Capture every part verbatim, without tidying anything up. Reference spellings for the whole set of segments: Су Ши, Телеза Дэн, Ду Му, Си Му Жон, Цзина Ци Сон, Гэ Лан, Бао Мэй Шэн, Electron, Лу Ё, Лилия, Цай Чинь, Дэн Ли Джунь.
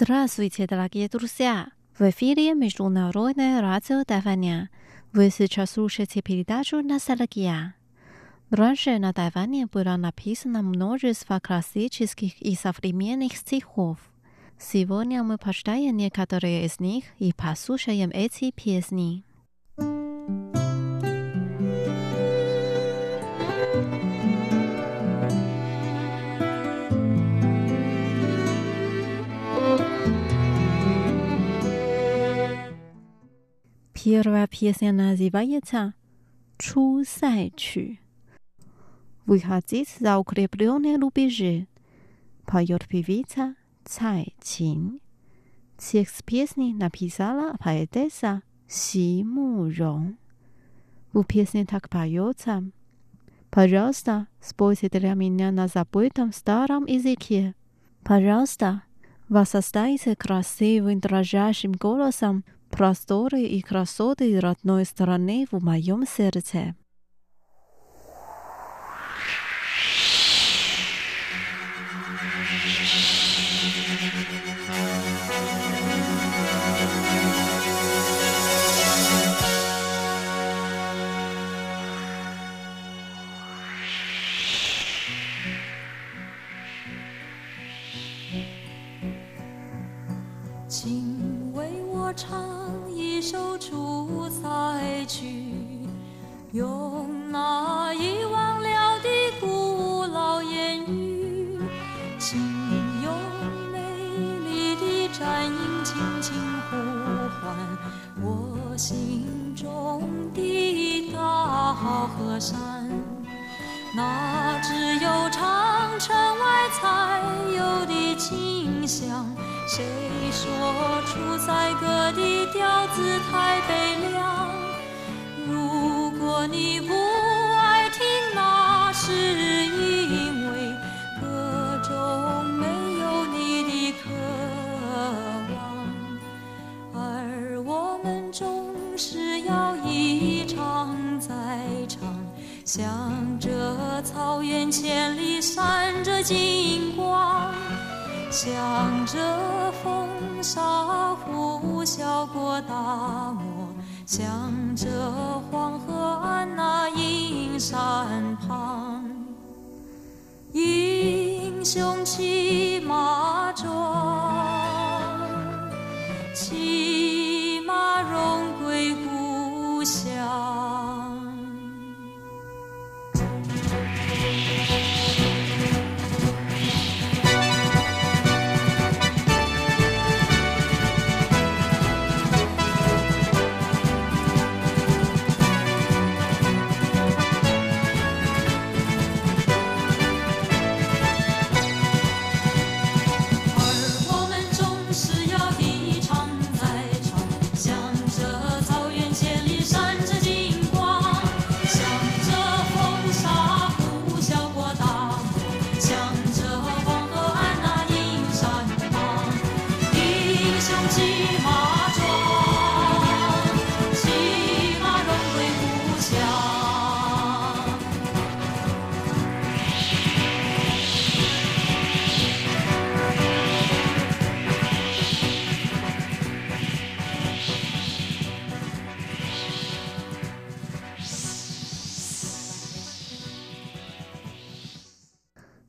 Здравствуйте, дорогие друзья! В эфире Международное радио Тайваня. Вы сейчас слушаете передачу «Наsalgia». Раньше на Тайване было написано множество классических и современных стихов. Сегодня мы почитаем некоторые из них и послушаем эти песни. Первая песня называется «Чу Сай Чу». Выходить за укрепленные рубежи. Поет певица Цай Чинь. Текст песни написала поэтесса Си Му Жон. У песни так поется: «Пожалуйста, спойте для меня на забытом старом языке. Пожалуйста, воссоздайте красивым дрожащим голосом просторы и красоты родной страны в моем сердце».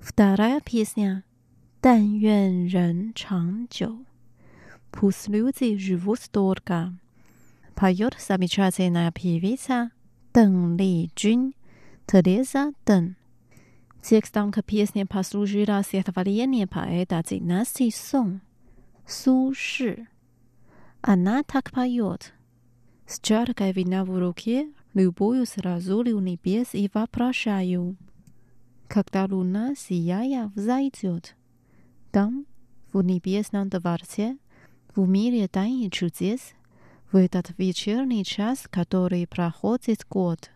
Вторая песня «但愿人长久». Пусть люди живут долго. Поет замечательная певица Дэн Ли Джунь, Телеза Дэн. Текстом к песне послужило стихотворение поэта Цзина Ци Сон, Су Ши. Она так поет: «С чаркой вина в руке, любуюсь разулью небес и вопрошаю, когда луна сияя взойдет, там, в небесном дворце, в мире тайны чудес, в этот вечерний час, который проходит год».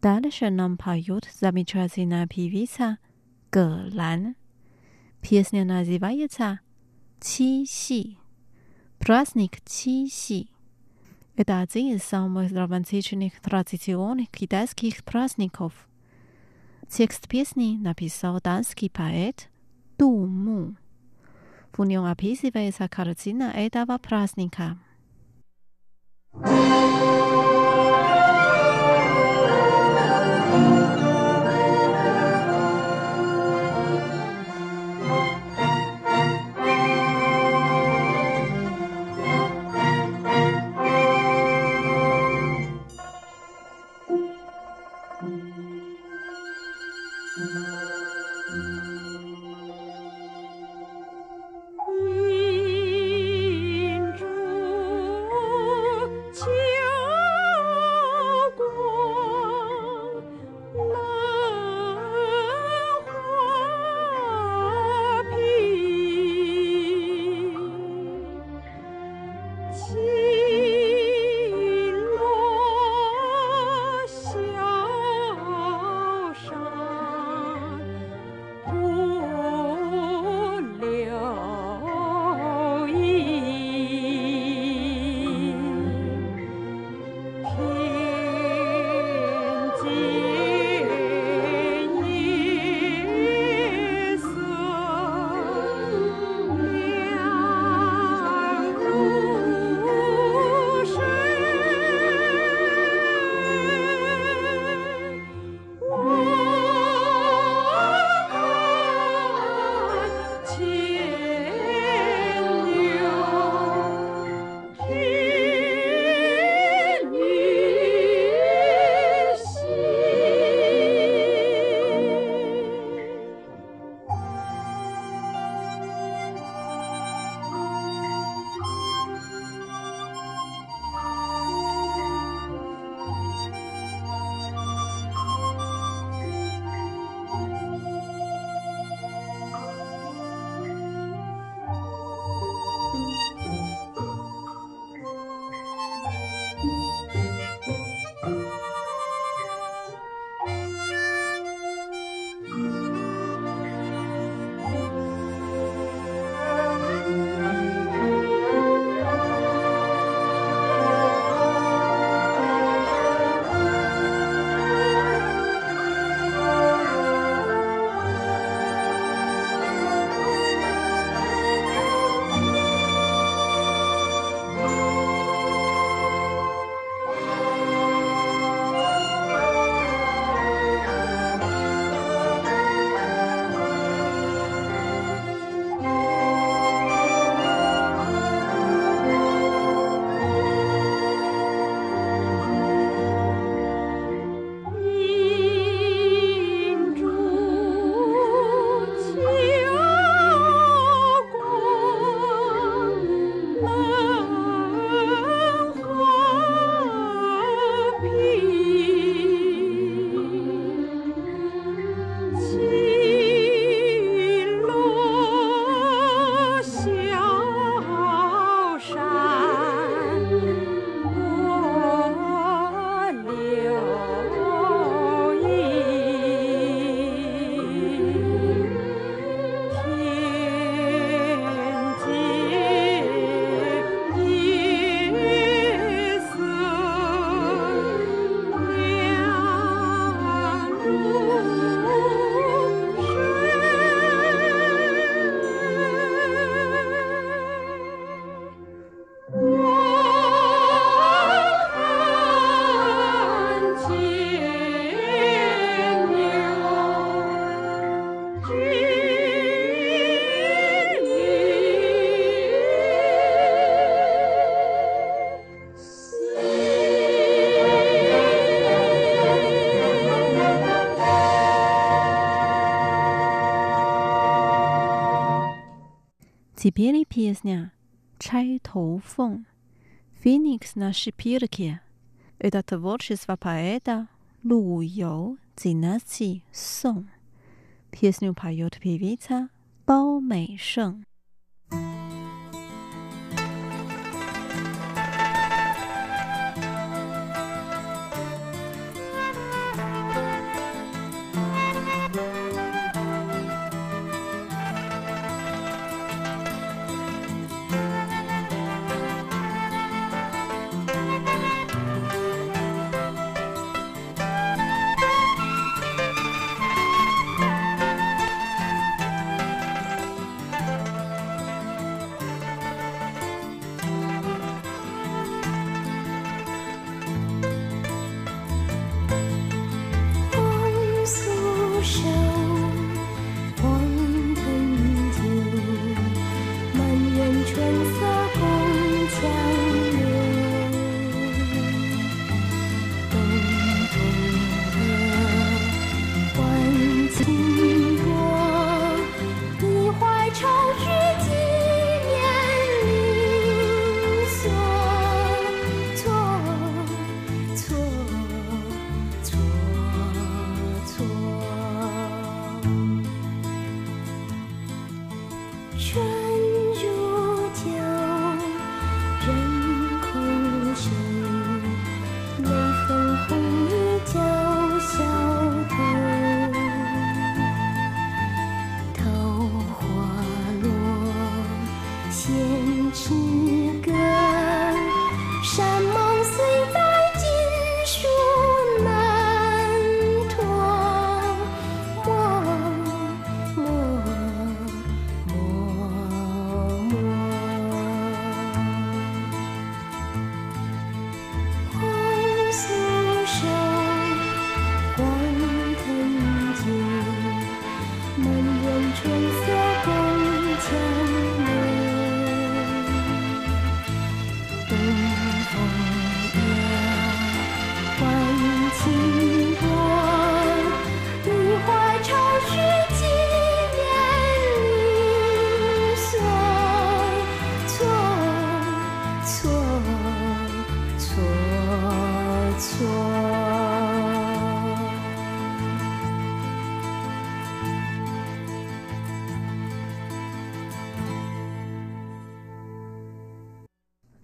Дальше нам поет замечательная певица Гэ Лан. Песня называется «Чи Си», праздник Чи Си. Это один из самых романтичных традиционных китайских праздников. Текст песни написал данский поэт Ду Му. В нем описывается картина этого праздника. Теперь песня «Чай Тоу Фон» «Феникс на шпильке». Это творчество поэта Лу Ё «Цзина Ци Сон». Песню поет певица Бао Мэй Шэн.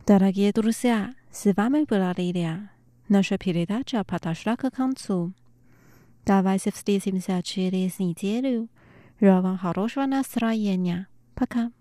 Дорогие друзья, с вами была Лилия. Наша передача подошла к концу. Давайте встретимся через неделю. Желаю вам хорошего настроения. Пока.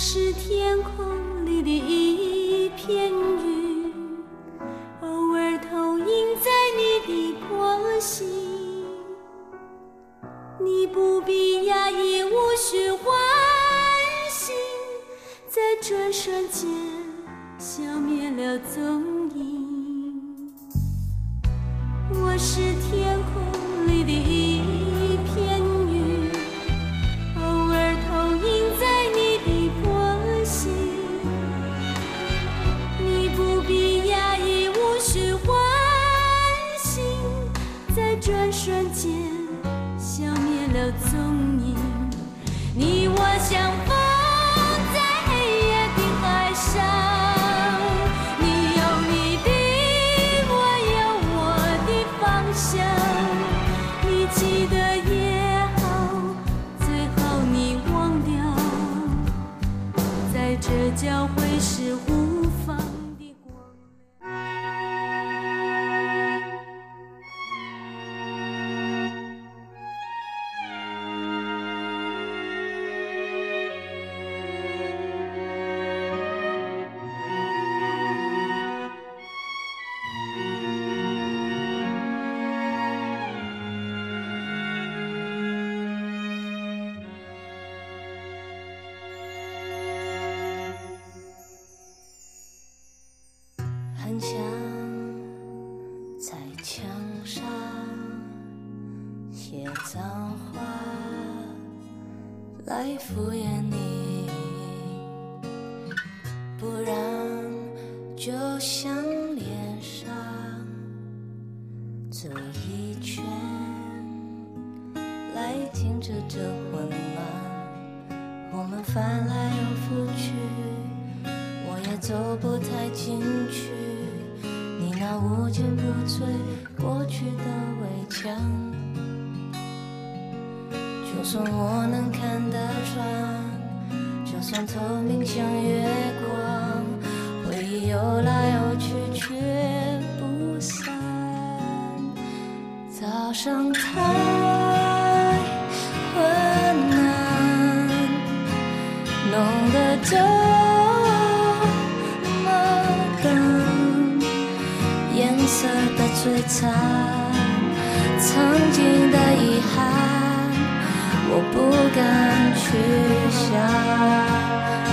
是天空里的一片云，偶尔投影在你的波心。你不必压抑，无需欢喜，在转瞬间消灭了踪影。我是天空里的一片云。转瞬间，消灭了踪影。你我相逢。我不敢去想